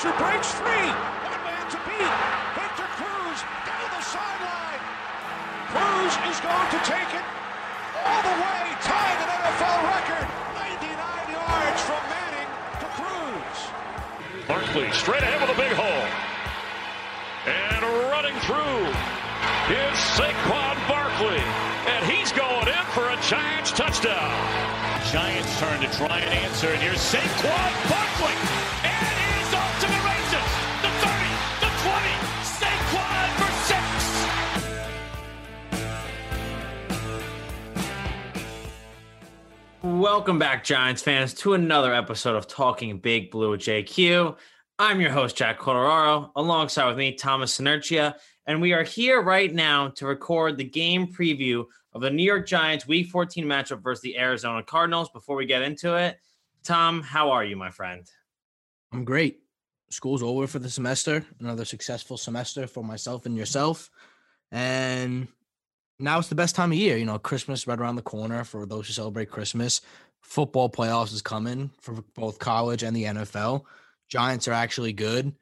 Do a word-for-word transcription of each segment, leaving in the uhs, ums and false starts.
Fisher breaks free. One man to beat. Victor Cruz down the sideline. Cruz is going to take it all the way, tying an N F L record. ninety-nine yards from Manning to Cruz. Barkley straight ahead with a big hole. And running through is Saquon Barkley. And he's going in for a Giants touchdown. Giants turn to try and answer. And here's Saquon Barkley. And he's off to the races. The thirty, the twenty. Saquon for six. Welcome back, Giants fans, to another episode of Talking Big Blue with J Q. I'm your host, Jack Cotoraro, alongside with me, Thomas Sinertia, and we are here right now to record the game preview of the New York Giants Week fourteen matchup versus the Arizona Cardinals. Before we get into it, Tom, how are you, my friend? I'm great. School's over for the semester, another successful semester for myself and yourself, and now it's the best time of year. You know, Christmas right around the corner for those who celebrate Christmas. Football playoffs is coming for both college and the N F L. Giants are actually good,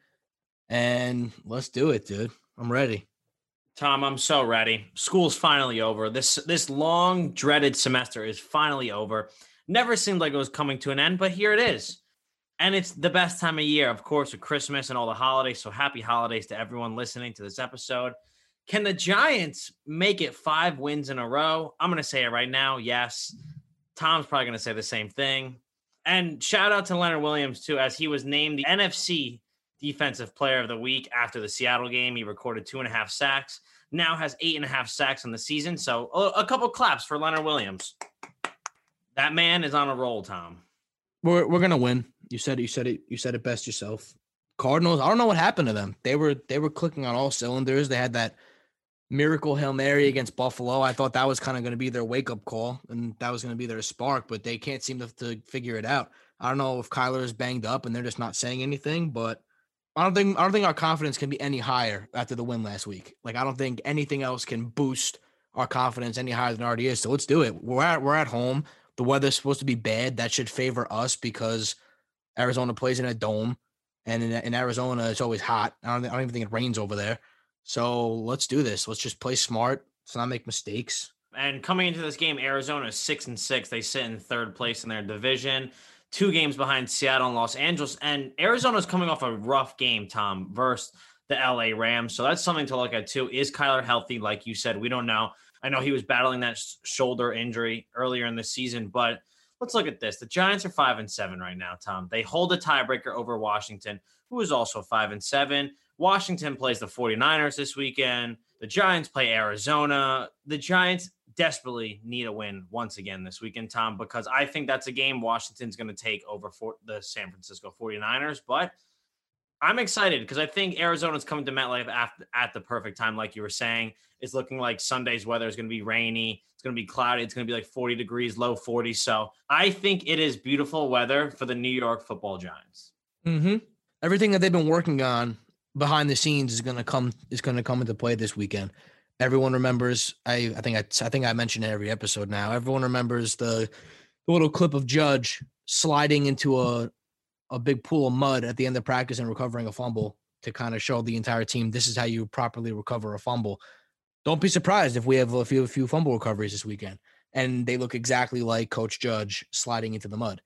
and let's do it, dude. I'm ready. Tom, I'm so ready. School's finally over. This this long, dreaded semester is finally over. Never seemed like it was coming to an end, but here it is. And it's the best time of year, of course, with Christmas and all the holidays, so happy holidays to everyone listening to this episode. Can the Giants make it five wins in a row? I'm going to say it right now, yes. Tom's probably going to say the same thing. And shout out to Leonard Williams, too, as he was named the N F C Defensive Player of the Week after the Seattle game. He recorded two and a half sacks, now has eight and a half sacks on the season. So a, a couple claps for Leonard Williams. That man is on a roll, Tom. We're we're gonna win. You said you said it. You said it best yourself. Cardinals. I don't know what happened to them. They were they were clicking on all cylinders. They had that miracle Hail Mary against Buffalo. I thought that was kind of going to be their wake-up call, and that was going to be their spark, but they can't seem to, to figure it out. I don't know if Kyler is banged up and they're just not saying anything, but I don't think I don't think our confidence can be any higher after the win last week. Like, I don't think anything else can boost our confidence any higher than it already is, so let's do it. We're at, we're at home. The weather's supposed to be bad. That should favor us because Arizona plays in a dome, and in, in Arizona, it's always hot. I don't, I don't even think it rains over there. So let's do this. Let's just play smart. Let's not make mistakes. And coming into this game, Arizona is six and six. They sit in third place in their division, two games behind Seattle and Los Angeles. And Arizona is coming off a rough game, Tom, versus the L A Rams. So that's something to look at too. Is Kyler healthy? Like you said, we don't know. I know he was battling that sh- shoulder injury earlier in the season, but let's look at this. The Giants are five and seven right now, Tom. They hold a tiebreaker over Washington, who is also five and seven. Washington plays the forty-niners this weekend. The Giants play Arizona. The Giants desperately need a win once again this weekend, Tom, because I think that's a game Washington's going to take over for the San Francisco forty-niners. But I'm excited because I think Arizona's coming to MetLife after, at the perfect time, like you were saying. It's looking like Sunday's weather is going to be rainy. It's going to be cloudy. It's going to be like forty degrees, low forty. So I think it is beautiful weather for the New York football Giants. Mm-hmm. Everything that they've been working on behind the scenes is gonna come is gonna come into play this weekend. Everyone remembers. I I think I I think I mentioned it every episode now. Everyone remembers the, the little clip of Judge sliding into a a big pool of mud at the end of practice and recovering a fumble to kind of show the entire team this is how you properly recover a fumble. Don't be surprised if we have a few a few fumble recoveries this weekend and they look exactly like Coach Judge sliding into the mud.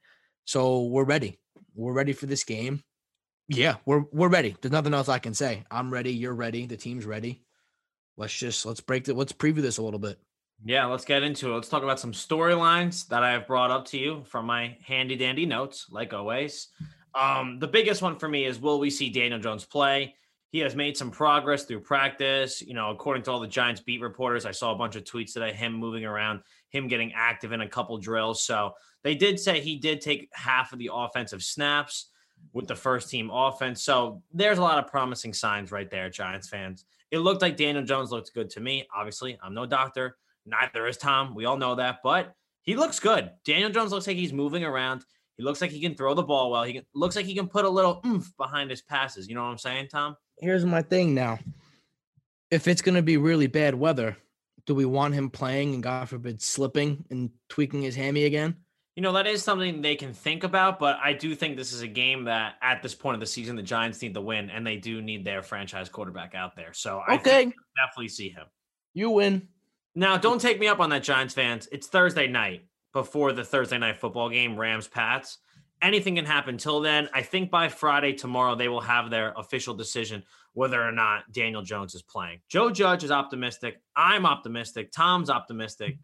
So we're ready. We're ready for this game. Yeah, we're we're ready. There's nothing else I can say. I'm ready. You're ready. The team's ready. Let's just let's break the let's preview this a little bit. Yeah, let's get into it. Let's talk about some storylines that I have brought up to you from my handy dandy notes, like always. Um, the biggest one for me is, will we see Daniel Jones play? He has made some progress through practice. You know, according to all the Giants beat reporters, I saw a bunch of tweets today, him moving around, him getting active in a couple drills. So they did say he did take half of the offensive snaps with the first team offense. So there's a lot of promising signs right there, Giants fans. It looked like Daniel Jones looked good to me. Obviously, I'm no doctor. Neither is Tom. We all know that, but he looks good. Daniel Jones looks like he's moving around. He looks like he can throw the ball well. He can, looks like he can put a little oomph behind his passes. You know what I'm saying, Tom? Here's my thing now. If it's going to be really bad weather, do we want him playing and, God forbid, slipping and tweaking his hammy again? You know, that is something they can think about, but I do think this is a game that at this point of the season, the Giants need the win, and they do need their franchise quarterback out there. So okay. I think I definitely see him. You win. Now, don't take me up on that, Giants fans. It's Thursday night before the Thursday night football game, Rams-Pats. Anything can happen till then. I think by Friday, tomorrow, they will have their official decision whether or not Daniel Jones is playing. Joe Judge is optimistic. I'm optimistic. Tom's optimistic.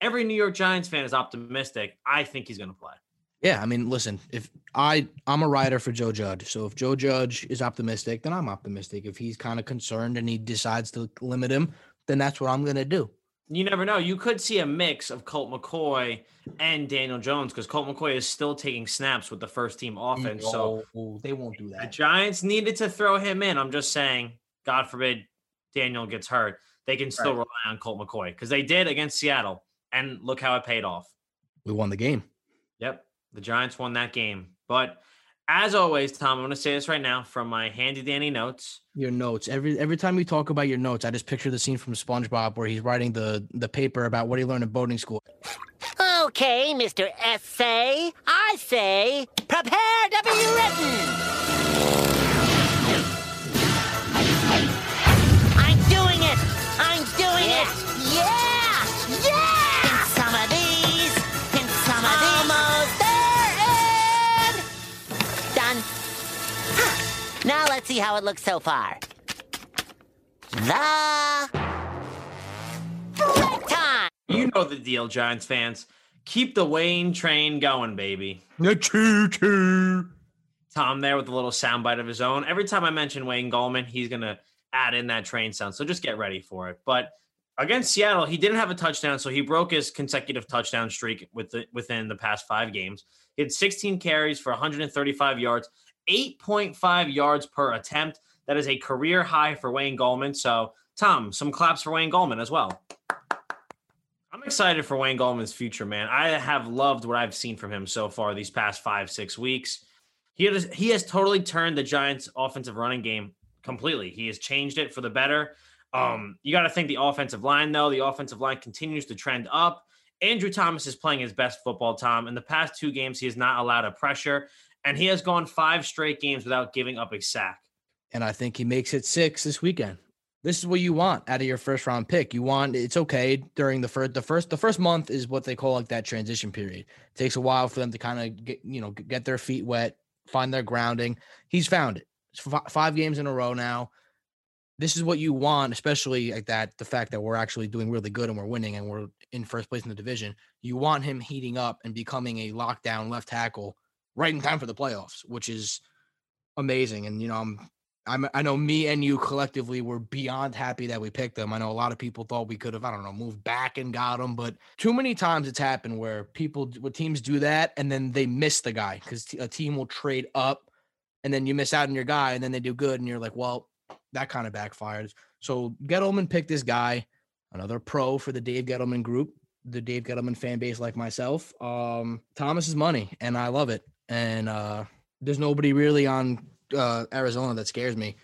Every New York Giants fan is optimistic. I think he's going to play. Yeah, I mean, listen, if I, I'm a rider for Joe Judge. So if Joe Judge is optimistic, then I'm optimistic. If he's kind of concerned and he decides to limit him, then that's what I'm going to do. You never know. You could see a mix of Colt McCoy and Daniel Jones because Colt McCoy is still taking snaps with the first team offense. No, so they won't do that. The Giants needed to throw him in. I'm just saying, God forbid Daniel gets hurt. They can still right. rely on Colt McCoy because they did against Seattle. And look how it paid off. We won the game. Yep. The Giants won that game. But as always, Tom, I'm going to say this right now from my handy dandy notes. Your notes. Every every time we talk about your notes, I just picture the scene from SpongeBob where he's writing the, the paper about what he learned in boating school. Okay, Mister Essay, I say, prepare to be written. I'm doing it. I'm doing yeah. it. Yeah. Yeah. And some of these. And some of these. Almost there. And done. Now let's see how it looks so far. The break time. You know the deal, Giants fans. Keep the Wayne train going, baby. The choo-choo. Tom there with a little soundbite of his own. Every time I mention Wayne Gallman, he's going to add in that train sound. So just get ready for it. But against Seattle, he didn't have a touchdown, so he broke his consecutive touchdown streak with the, within the past five games. He had sixteen carries for one hundred thirty-five yards, eight point five yards per attempt. That is a career high for Wayne Gallman. So, Tom, some claps for Wayne Gallman as well. I'm excited for Wayne Gallman's future, man. I have loved what I've seen from him so far these past five, six weeks. He has, he has totally turned the Giants' offensive running game completely. He has changed it for the better. Um, you got to think the offensive line, though. The offensive line continues to trend up. Andrew Thomas is playing his best football, Tom. In the past two games, he has not allowed a pressure, and he has gone five straight games without giving up a sack. And I think he makes it six this weekend. This is what you want out of your first-round pick. You want – it's okay during the first – the first the first month is what they call like that transition period. It takes a while for them to kind of get, you know, get their feet wet, find their grounding. He's found it. It's f- five games in a row now. This is what you want, especially like that, the fact that we're actually doing really good and we're winning and we're in first place in the division. You want him heating up and becoming a lockdown left tackle right in time for the playoffs, which is amazing. And, you know, I'm, I'm, I know me and you collectively were beyond happy that we picked him. I know a lot of people thought we could have, I don't know, moved back and got him, but too many times it's happened where people, where teams do that and then they miss the guy because a team will trade up and then you miss out on your guy and then they do good and you're like, well, that kind of backfires. So Gettleman picked this guy, another pro for the Dave Gettleman group, the Dave Gettleman fan base like myself. Um, Thomas is money, and I love it. And uh, there's nobody really on uh, Arizona that scares me.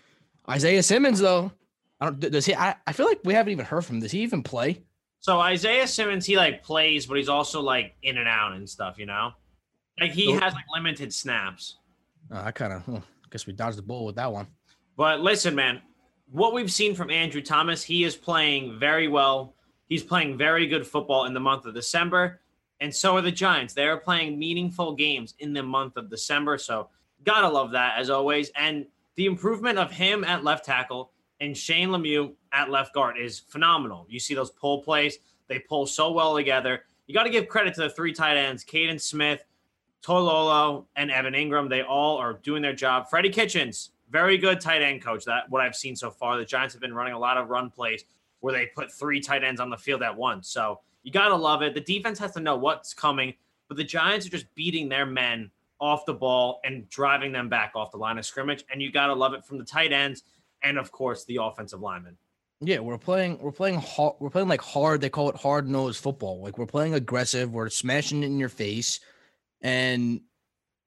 Isaiah Simmons, though, I don't. Does he? I, I feel like we haven't even heard from him. Does he even play? So Isaiah Simmons, he like plays, but he's also like in and out and stuff. You know, like he has like limited snaps. Uh, I kind of huh, guess we dodged the bullet with that one. But listen, man, what we've seen from Andrew Thomas, he is playing very well. He's playing very good football in the month of December, and so are the Giants. They are playing meaningful games in the month of December, so gotta love that as always. And the improvement of him at left tackle and Shane Lemieux at left guard is phenomenal. You see those pull plays. They pull so well together. You got to give credit to the three tight ends, Caden Smith, Tololo, and Evan Ingram. They all are doing their job. Freddie Kitchens. Very good tight end coach, that what I've seen so far. The Giants have been running a lot of run plays where they put three tight ends on the field at once. So you got to love it. The defense has to know what's coming, but the Giants are just beating their men off the ball and driving them back off the line of scrimmage, and you got to love it from the tight ends and, of course, the offensive linemen. Yeah, we're playing we're playing hard, we're playing like hard, they call it hard-nosed football. Like we're playing aggressive, we're smashing it in your face, and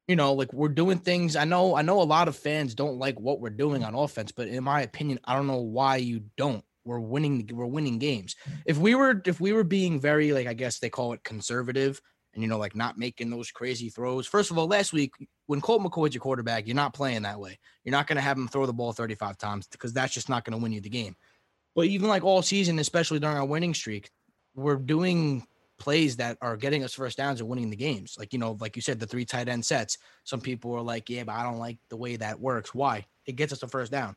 you know, like we're doing things. I know, I know a lot of fans don't like what we're doing on offense, but in my opinion, I don't know why you don't. We're winning, we're winning games. If we were, if we were being very, like, I guess they call it conservative and, you know, like not making those crazy throws. First of all, last week when Colt McCoy's your quarterback, you're not playing that way. You're not going to have him throw the ball thirty-five times because that's just not going to win you the game. But even like all season, especially during our winning streak, we're doing plays that are getting us first downs and winning the games. Like, you know, like you said, the three tight end sets. Some people are like, yeah, but I don't like the way that works. Why? It gets us a first down.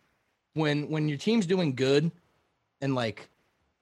When when your team's doing good and like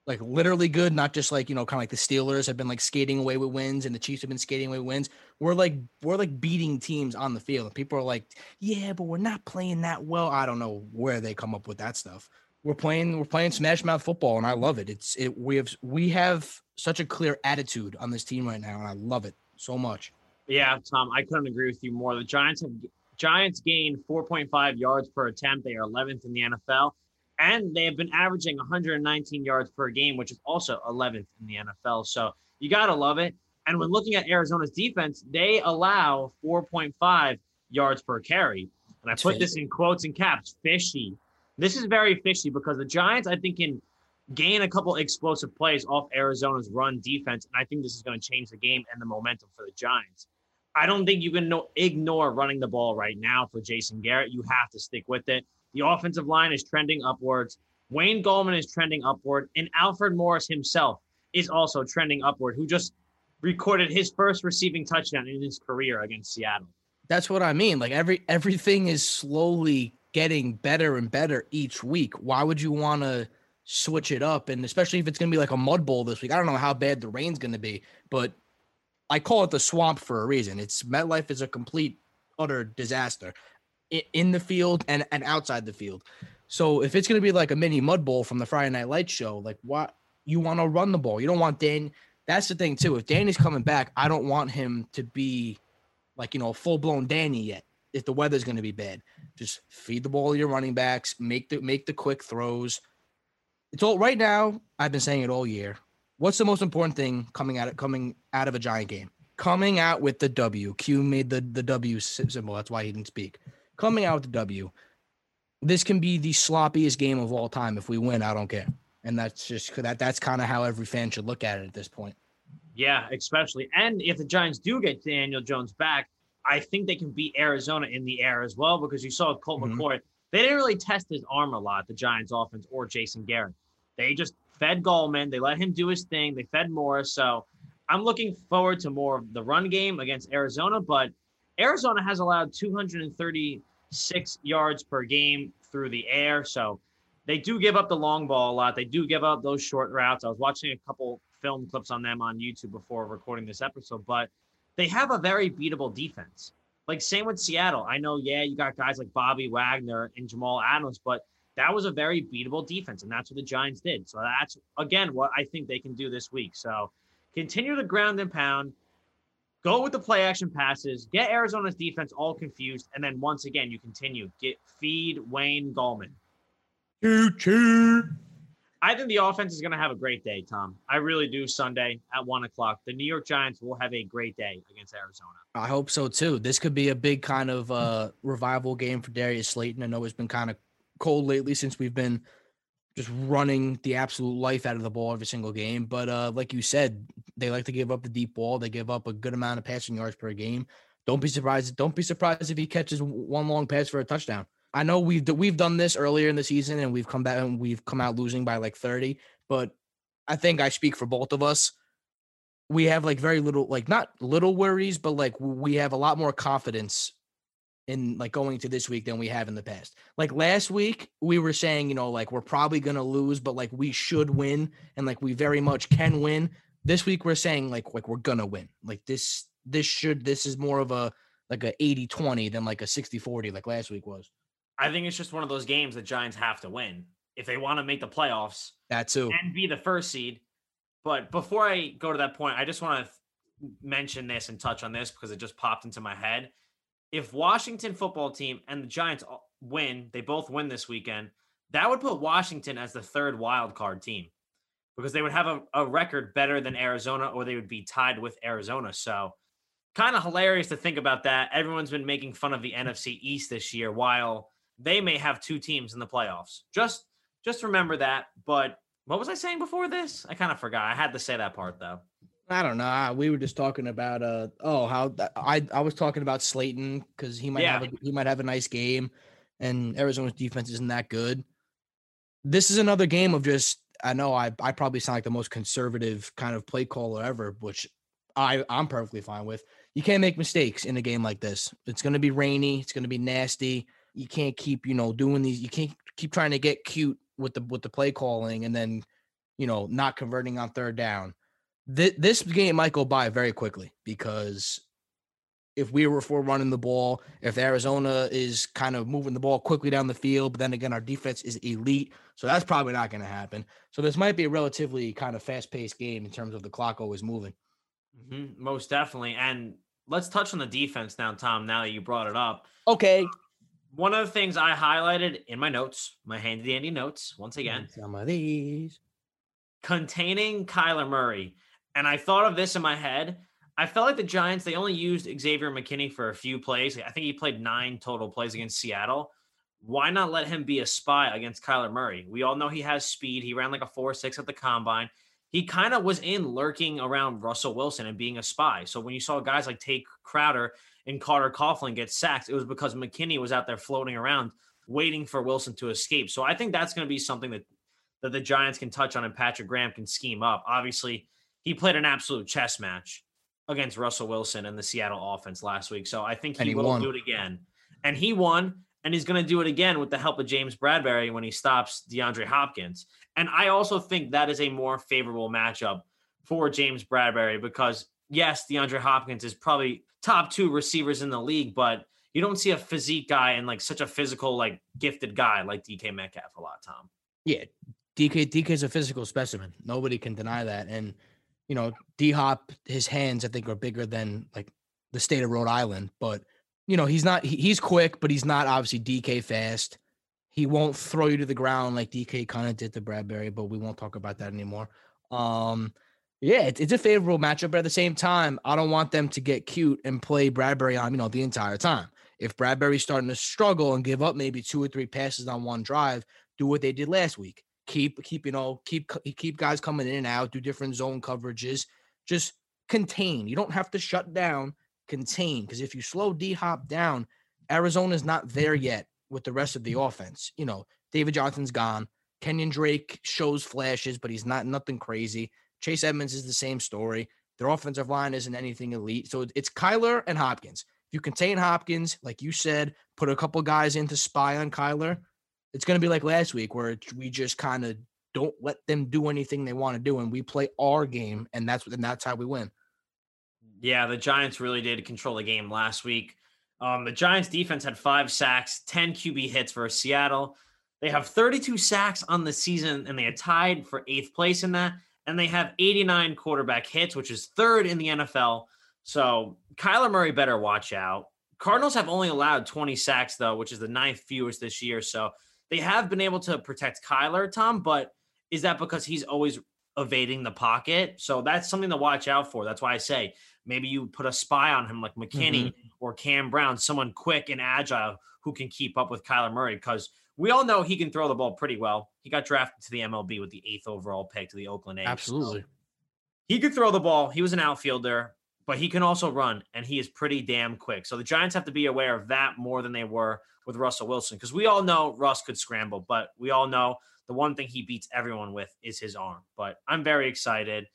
like literally good, not just like, you know, kind of like the Steelers have been like skating away with wins and the Chiefs have been skating away with wins. We're like we're like beating teams on the field. And people are like, yeah, but we're not playing that well. I don't know where they come up with that stuff. We're playing we're playing smash mouth football, and I love it. It's it we have we have such a clear attitude on this team right now, and I love it so much. Yeah, Tom, I couldn't agree with you more. The Giants have Giants gained four point five yards per attempt. They are eleventh in the N F L, and they have been averaging one hundred nineteen yards per game, which is also eleventh in the N F L. So you got to love it. And when looking at Arizona's defense, they allow four point five yards per carry. And I put this in quotes and caps, fishy. This is very fishy because the Giants, I think, can gain a couple explosive plays off Arizona's run defense. And I think this is going to change the game and the momentum for the Giants. I don't think you can no, ignore running the ball right now for Jason Garrett. You have to stick with it. The offensive line is trending upwards. Wayne Gallman is trending upward. And Alfred Morris himself is also trending upward, who just recorded his first receiving touchdown in his career against Seattle. That's what I mean. Like every everything is slowly getting better and better each week. Why would you want to switch it up? And especially if it's going to be like a mud bowl this week. I don't know how bad the rain's going to be, but I call it the swamp for a reason. It's MetLife is a complete, utter disaster in the field and, and outside the field. So if it's going to be like a mini mud bowl from the Friday Night Lights show, like what you want to run the ball. You don't want Dan. That's the thing too. If Danny's coming back, I don't want him to be like, you know, full blown Danny yet. If the weather's going to be bad, just feed the ball to your running backs, make the, make the quick throws. It's all right now. I've been saying it all year. What's the most important thing coming out of, coming out of a Giant game? Coming out with the W. Q made the, the W symbol. That's why he didn't speak. Coming out with the W. This can be the sloppiest game of all time. If we win, I don't care. And that's just that. That's kind of how every fan should look at it at this point. Yeah, especially. And if the Giants do get Daniel Jones back, I think they can beat Arizona in the air as well, because you saw Colt mm-hmm. McCoy. They didn't really test his arm a lot, the Giants offense or Jason Garrett. They just fed Gallman. They let him do his thing. They fed Morris. So I'm looking forward to more of the run game against Arizona. But Arizona has allowed two hundred thirty-six yards per game through the air. So they do give up the long ball a lot. They do give up those short routes. I was watching a couple film clips on them on YouTube before recording this episode. But they have a very beatable defense. Like, same with Seattle. I know, yeah, you got guys like Bobby Wagner and Jamal Adams, but that was a very beatable defense, and that's what the Giants did. So that's, again, what I think they can do this week. So continue to ground and pound, go with the play-action passes, get Arizona's defense all confused, and then once again, you continue. Get feed Wayne Gallman. Choo-choo. I think the offense is going to have a great day, Tom. I really do. Sunday at one o'clock, the New York Giants will have a great day against Arizona. I hope so, too. This could be a big kind of uh, revival game for Darius Slayton. I know it's been kind of cold lately since we've been just running the absolute life out of the ball every single game. But uh, like you said, they like to give up the deep ball. They give up a good amount of passing yards per game. Don't be surprised. Don't be surprised if he catches one long pass for a touchdown. I know we've we've done this earlier in the season, and we've come back and we've come out losing by like thirty. But I think I speak for both of us. We have like very little, like not little worries, but like we have a lot more confidence in like going to this week than we have in the past. Like last week, we were saying, you know, like we're probably gonna lose, but like we should win, and like we very much can win. This week, we're saying like like we're gonna win. Like this this should this is more of a like a eighty twenty than like a sixty forty like last week was. I think it's just one of those games that Giants have to win if they want to make the playoffs. That too. And be the first seed. But before I go to that point, I just want to th- mention this and touch on this because it just popped into my head. If Washington Football Team and the Giants win, they both win this weekend, that would put Washington as the third wild card team because they would have a, a record better than Arizona, or they would be tied with Arizona. So kind of hilarious to think about that. Everyone's been making fun of the N F C East this year while they may have two teams in the playoffs. Just just remember that. But what was I saying before this? I kind of forgot. I had to say that part, though. I don't know. We were just talking about uh oh how th- I I was talking about Slayton because he might yeah. have a, he might have a nice game, and Arizona's defense isn't that good. This is another game of just I know I I probably sound like the most conservative kind of play caller ever, which I I'm perfectly fine with. You can't make mistakes in a game like this. It's going to be rainy. It's going to be nasty. You can't keep you know doing these. You can't keep trying to get cute with the with the play calling and then you know not converting on third down. This game might go by very quickly because if we were for running the ball, if Arizona is kind of moving the ball quickly down the field, but then again, our defense is elite. So that's probably not going to happen. So this might be a relatively kind of fast-paced game in terms of the clock always moving. Mm-hmm. Most definitely. And let's touch on the defense now, Tom, now that you brought it up. Okay. One of the things I highlighted in my notes, my handy-dandy notes, once again. Some of these. Containing Kyler Murray. And I thought of this in my head. I felt like the Giants, they only used Xavier McKinney for a few plays. I think he played nine total plays against Seattle. Why not let him be a spy against Kyler Murray? We all know he has speed. He ran like a four six at the combine. He kind of was in lurking around Russell Wilson and being a spy. So when you saw guys like Tate Crowder and Carter Coughlin get sacked, it was because McKinney was out there floating around waiting for Wilson to escape. So I think that's going to be something that, that the Giants can touch on and Patrick Graham can scheme up. Obviously, he played an absolute chess match against Russell Wilson and the Seattle offense last week. So I think he, he will won. do it again. And he won, and he's going to do it again with the help of James Bradberry when he stops DeAndre Hopkins. And I also think that is a more favorable matchup for James Bradberry because, yes, DeAndre Hopkins is probably top two receivers in the league, but you don't see a physique guy and, like, such a physical, like, gifted guy like D K Metcalf a lot, Tom. Yeah, D K D K is a physical specimen. Nobody can deny that. And you know, D-Hop, his hands, I think, are bigger than, like, the state of Rhode Island. But, you know, he's not he, – he's quick, but he's not, obviously, D K fast. He won't throw you to the ground like D K kind of did to Bradberry, but we won't talk about that anymore. Um, yeah, it, it's a favorable matchup, but at the same time, I don't want them to get cute and play Bradberry on, you know, the entire time. If Bradberry's starting to struggle and give up maybe two or three passes on one drive, do what they did last week. Keep, keep, you know, keep, keep guys coming in and out, do different zone coverages, just contain. You don't have to shut down, contain. Because if you slow D-Hop down, Arizona's not there yet with the rest of the offense. You know, David Johnson's gone. Kenyon Drake shows flashes, but he's not nothing crazy. Chase Edmonds is the same story. Their offensive line isn't anything elite. So it's Kyler and Hopkins. If you contain Hopkins, like you said, put a couple guys in to spy on Kyler, it's going to be like last week where we just kind of don't let them do anything they want to do, and we play our game, and that's and that's how we win. Yeah, the Giants really did control the game last week. Um, the Giants' defense had five sacks, ten Q B hits versus Seattle. They have thirty-two sacks on the season, and they are tied for eighth place in that, and they have eighty-nine quarterback hits, which is third in the N F L. So Kyler Murray better watch out. Cardinals have only allowed twenty sacks, though, which is the ninth fewest this year, so they have been able to protect Kyler, Tom, but is that because he's always evading the pocket? So that's something to watch out for. That's why I say maybe you put a spy on him like McKinney mm-hmm. or Cam Brown, someone quick and agile who can keep up with Kyler Murray because we all know he can throw the ball pretty well. He got drafted to the M L B with the eighth overall pick to the Oakland A's. Absolutely. So he could throw the ball. He was an outfielder, but he can also run, and he is pretty damn quick. So the Giants have to be aware of that more than they were with Russell Wilson, because we all know Russ could scramble, but we all know the one thing he beats everyone with is his arm. But I'm very excited.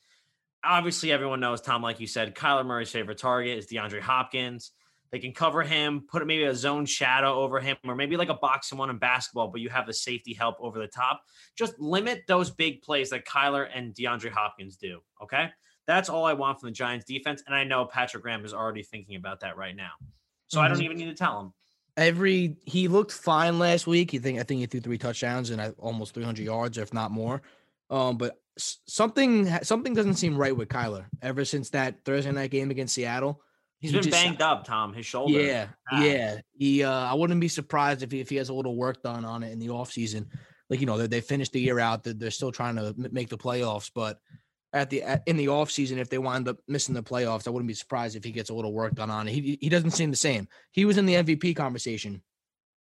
Obviously, everyone knows, Tom, like you said, Kyler Murray's favorite target is DeAndre Hopkins. They can cover him, put maybe a zone shadow over him, or maybe like a box and one in basketball, but you have the safety help over the top. Just limit those big plays that Kyler and DeAndre Hopkins do, okay? That's all I want from the Giants defense, and I know Patrick Graham is already thinking about that right now. So I don't even need to tell him. Every he looked fine last week. He think I think he threw three touchdowns and almost three hundred yards, if not more. Um, but something something doesn't seem right with Kyler ever since that Thursday night game against Seattle. He's he been just, banged up, Tom. His shoulder. Yeah, ah. yeah. He uh, I wouldn't be surprised if he if he has a little work done on it in the offseason. Like you know they, they finished the year out. They're, they're still trying to make the playoffs, but at the at, in the offseason, if they wind up missing the playoffs, I wouldn't be surprised if he gets a little work done on it. He he doesn't seem the same. He was in the M V P conversation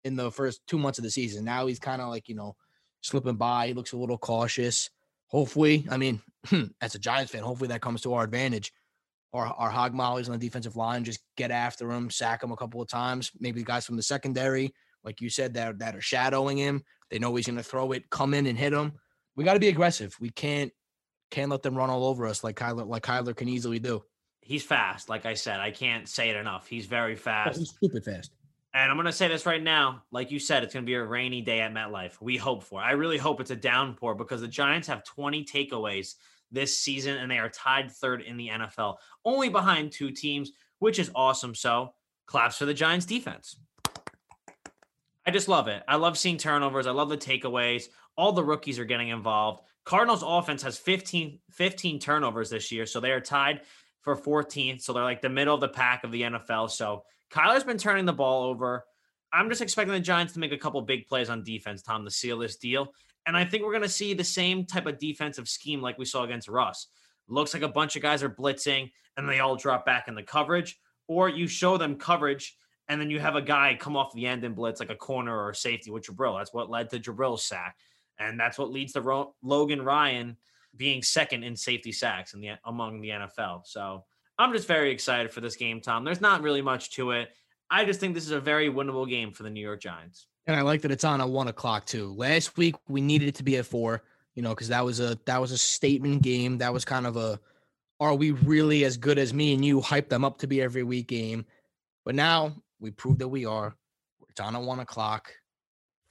in the first two months of the season. Now he's kind of like, you know, slipping by. He looks a little cautious. hopefully, I mean, as a Giants fan, hopefully that comes to our advantage. Our, our hog mollies on the defensive line, just get after him, sack him a couple of times. Maybe the guys from the secondary, like you said, that, that are shadowing him. They know he's going to throw it, come in and hit him. We got to be aggressive. We can't can't let them run all over us like Kyler like Kyler can easily do. He's fast. Like I said, I can't say it enough. He's very fast. Oh, he's stupid fast. And I'm going to say this right now. Like you said, it's going to be a rainy day at MetLife. We hope for it. I really hope it's a downpour because the Giants have twenty takeaways this season, and they are tied third in the N F L, only behind two teams, which is awesome. So claps for the Giants defense. I just love it. I love seeing turnovers. I love the takeaways. All the rookies are getting involved. Cardinals offense has fifteen, fifteen turnovers this year, so they are tied for fourteenth. So they're like the middle of the pack of the N F L. So Kyler's been turning the ball over. I'm just expecting the Giants to make a couple big plays on defense, Tom, to seal this deal. And I think we're going to see the same type of defensive scheme like we saw against Russ. Looks like a bunch of guys are blitzing and they all drop back in the coverage, or you show them coverage and then you have a guy come off the end and blitz like a corner or a safety with Jabril. That's what led to Jabril's sack. And that's what leads to Ro- Logan Ryan being second in safety sacks in the among the N F L. So I'm just very excited for this game, Tom. There's not really much to it. I just think this is a very winnable game for the New York Giants. And I like that it's on at one o'clock too. Last week we needed it to be at four, you know, because that was a that was a statement game. That was kind of a, are we really as good as me and you hype them up to be every week game? But now we proved that we are. It's on at one o'clock.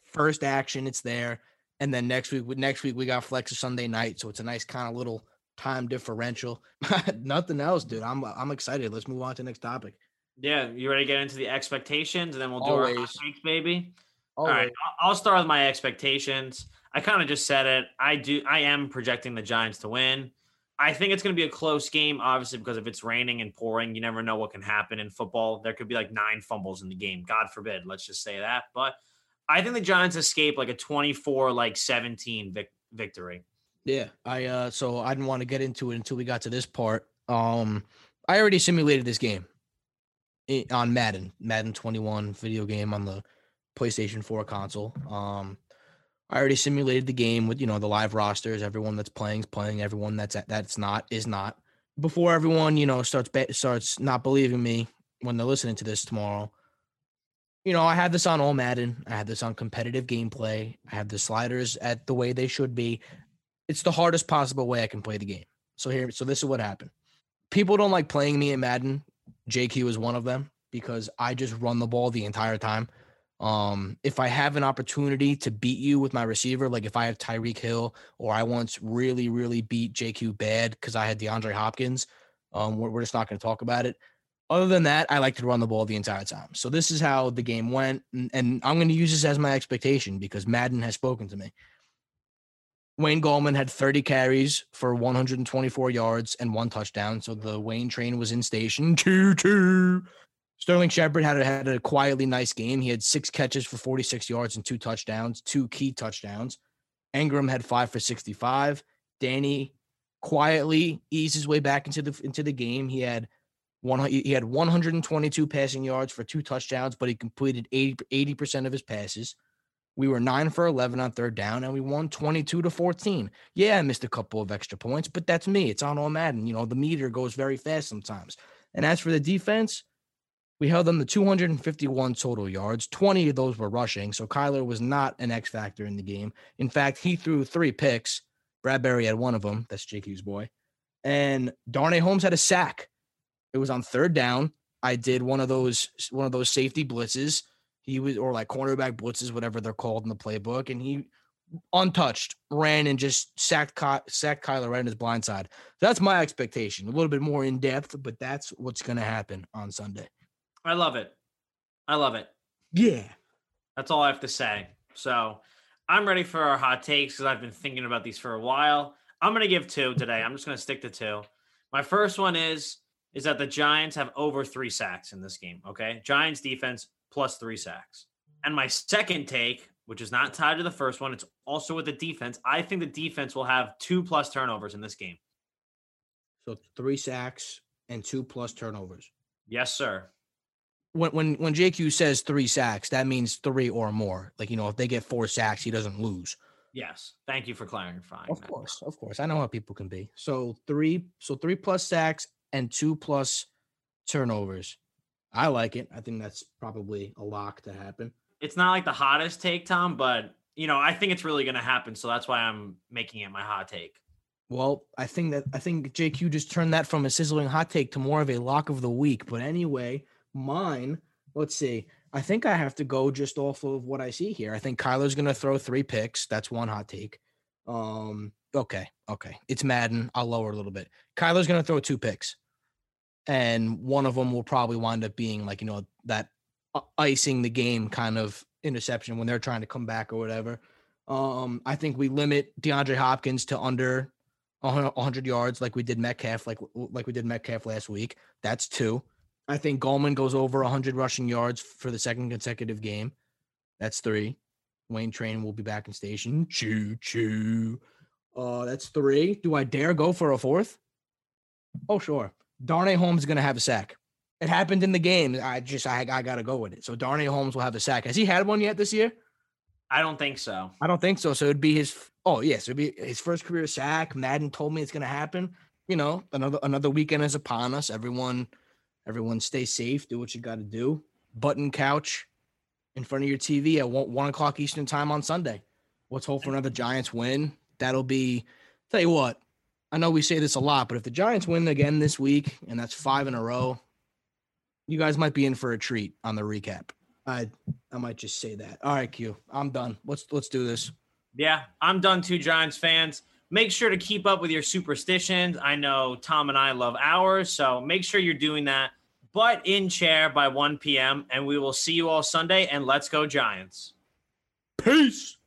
First action, it's there, and then next week, next week we got flex of Sunday night, so it's a nice kind of little time differential. Nothing else, dude. I'm I'm excited. Let's move on to the next topic. Yeah, you ready to get into the expectations, and then we'll do Always. Our hot takes, baby. Always. All right, I'll start with my expectations. I kind of just said it. I do. I am projecting the Giants to win. I think it's going to be a close game, obviously, because if it's raining and pouring, you never know what can happen in football. There could be like nine fumbles in the game. God forbid. Let's just say that. But I think the Giants escape like a twenty-four, like seventeen vic- victory. Yeah, I. Uh, so I didn't want to get into it until we got to this part. Um, I already simulated this game on Madden, Madden twenty-one video game on the PlayStation four console. Um, I already simulated the game with, you know, the live rosters. Everyone that's playing is playing. Everyone that's at, that's not is not. Before everyone, you know, starts be- starts not believing me when they're listening to this tomorrow, you know, I had this on all Madden. I had this on competitive gameplay. I had the sliders at the way they should be. It's the hardest possible way I can play the game. So here, so this is what happened. People don't like playing me in Madden. J Q is one of them because I just run the ball the entire time. Um, if I have an opportunity to beat you with my receiver, like if I have Tyreek Hill, or I once really, really beat J Q bad because I had DeAndre Hopkins, um, we're, we're just not going to talk about it. Other than that, I like to run the ball the entire time. So this is how the game went, and, and I'm going to use this as my expectation because Madden has spoken to me. Wayne Gallman had thirty carries for one hundred twenty-four yards and one touchdown, so the Wayne train was in station. Choo-choo! Sterling Shepard had a, had a quietly nice game. He had six catches for forty-six yards and two touchdowns, two key touchdowns. Ingram had five for sixty-five. Danny quietly eased his way back into the into the game. He had one he had one hundred twenty-two passing yards for two touchdowns, but he completed eighty percent of his passes. We were nine for eleven on third down, and we won twenty-two to fourteen. Yeah, I missed a couple of extra points, but that's me. It's on all Madden. You know, the meter goes very fast sometimes. And as for the defense, we held them to two hundred fifty-one total yards. twenty of those were rushing, so Kyler was not an X factor in the game. In fact, he threw three picks. Bradberry had one of them. That's J Q's boy. And Darnay Holmes had a sack. It was on third down. I did one of those one of those safety blitzes. He was or like cornerback blitzes, whatever they're called in the playbook. And he untouched ran and just sacked Ky- sacked Kyler right in his blind side. So that's my expectation. A little bit more in depth, but that's what's going to happen on Sunday. I love it. I love it. Yeah. That's all I have to say. So I'm ready for our hot takes because I've been thinking about these for a while. I'm going to give two today. I'm just going to stick to two. My first one is, is that the Giants have over three sacks in this game, okay? Giants defense plus three sacks. And my second take, which is not tied to the first one, it's also with the defense. I think the defense will have two plus turnovers in this game. So three sacks and two plus turnovers. Yes, sir. When when when J Q says three sacks, that means three or more. Like, you know, if they get four sacks, he doesn't lose. Yes. Thank you for clarifying. Of course. Of course. I know how people can be. So three, so three plus sacks and two plus turnovers. I like it. I think that's probably a lock to happen. It's not like the hottest take, Tom, but you know, I think it's really going to happen. So that's why I'm making it my hot take. Well, I think that, I think J Q just turned that from a sizzling hot take to more of a lock of the week. But anyway, mine, let's see. I think I have to go just off of what I see here. I think Kyler's going to throw three picks. That's one hot take. Um, okay, okay. It's Madden. I'll lower a little bit. Kyler's going to throw two picks, and one of them will probably wind up being like, you know, that icing the game kind of interception when they're trying to come back or whatever. Um, I think we limit DeAndre Hopkins to under one hundred yards like we did Metcalf, like like we did Metcalf last week. That's two. I think Gallman goes over one hundred rushing yards for the second consecutive game. That's three. Wayne Train will be back in station. Choo choo. Uh, that's three. Do I dare go for a fourth? Oh, sure. Darnay Holmes is going to have a sack. It happened in the game. I just, I, I got to go with it. So Darnay Holmes will have a sack. Has he had one yet this year? I don't think so. I don't think so. So it'd be his, oh, yes, it'd be his first career sack. Madden told me it's going to happen. You know, another another weekend is upon us. Everyone. Everyone stay safe. Do what you got to do. Button couch in front of your T V at one o'clock Eastern time on Sunday. Let's hope for another Giants win. That'll be, tell you what, I know we say this a lot, but if the Giants win again this week, and that's five in a row, you guys might be in for a treat on the recap. I I might just say that. All right, Q, I'm done. Let's let's do this. Yeah, I'm done too, Giants fans. Make sure to keep up with your superstitions. I know Tom and I love ours, so make sure you're doing that. But in chair by one p.m., and we will see you all Sunday, and let's go Giants. Peace.